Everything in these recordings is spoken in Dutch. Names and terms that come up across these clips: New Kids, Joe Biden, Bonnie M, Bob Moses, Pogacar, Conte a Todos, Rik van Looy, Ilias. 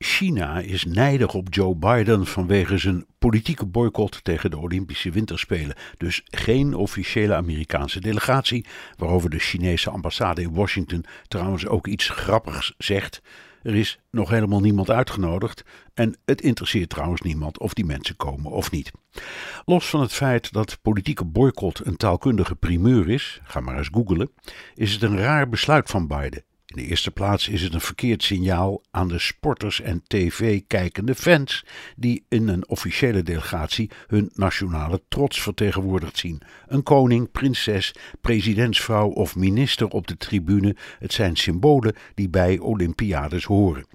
China is nijdig op Joe Biden vanwege zijn politieke boycott tegen de Olympische Winterspelen. Dus geen officiële Amerikaanse delegatie, waarover de Chinese ambassade in Washington trouwens ook iets grappigs zegt. Er is nog helemaal niemand uitgenodigd en het interesseert trouwens niemand of die mensen komen of niet. Los van het feit dat politieke boycott een taalkundige primeur is, ga maar eens googelen, is het een raar besluit van Biden. In de eerste plaats is het een verkeerd signaal aan de sporters en tv-kijkende fans die in een officiële delegatie hun nationale trots vertegenwoordigd zien. Een koning, prinses, presidentsvrouw of minister op de tribune, het zijn symbolen die bij Olympiades horen.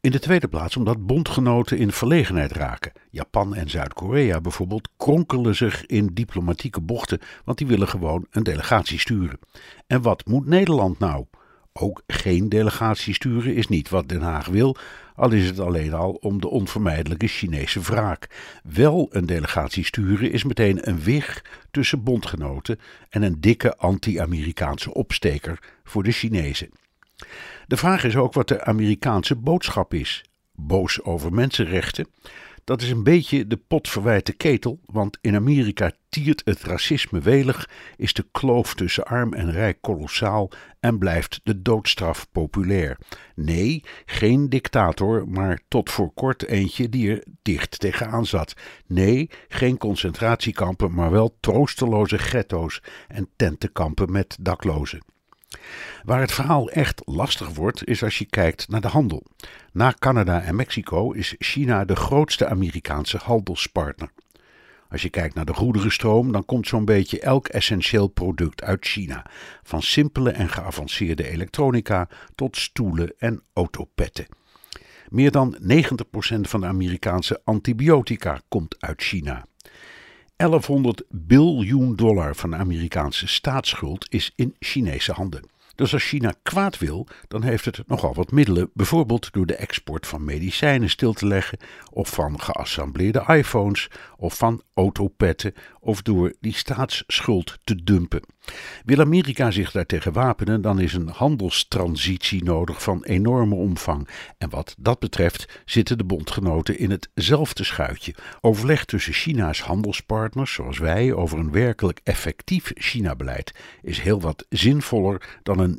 In de tweede plaats omdat bondgenoten in verlegenheid raken. Japan en Zuid-Korea bijvoorbeeld kronkelen zich in diplomatieke bochten, want die willen gewoon een delegatie sturen. En wat moet Nederland nou? Ook geen delegatie sturen is niet wat Den Haag wil, al is het alleen al om de onvermijdelijke Chinese wraak. Wel een delegatie sturen is meteen een wig tussen bondgenoten en een dikke anti-Amerikaanse opsteker voor de Chinezen. De vraag is ook wat de Amerikaanse boodschap is. Boos over mensenrechten? Dat is een beetje de potverwijte ketel, want in Amerika tiert het racisme welig, is de kloof tussen arm en rijk kolossaal en blijft de doodstraf populair. Nee, geen dictator, maar tot voor kort eentje die er dicht tegenaan zat. Nee, geen concentratiekampen, maar wel troosteloze ghetto's en tentenkampen met daklozen. Waar het verhaal echt lastig wordt is als je kijkt naar de handel. Na Canada en Mexico is China de grootste Amerikaanse handelspartner. Als je kijkt naar de goederenstroom, dan komt zo'n beetje elk essentieel product uit China. Van simpele en geavanceerde elektronica tot stoelen en autopetten. Meer dan 90% van de Amerikaanse antibiotica komt uit China. $1100 biljoen van de Amerikaanse staatsschuld is in Chinese handen. Dus als China kwaad wil, dan heeft het nogal wat middelen, bijvoorbeeld door de export van medicijnen stil te leggen, of van geassembleerde iPhones, of van autopetten, of door die staatsschuld te dumpen. Wil Amerika zich daartegen wapenen, dan is een handelstransitie nodig van enorme omvang. En wat dat betreft zitten de bondgenoten in hetzelfde schuitje. Overleg tussen China's handelspartners, zoals wij, over een werkelijk effectief China-beleid is heel wat zinvoller dan een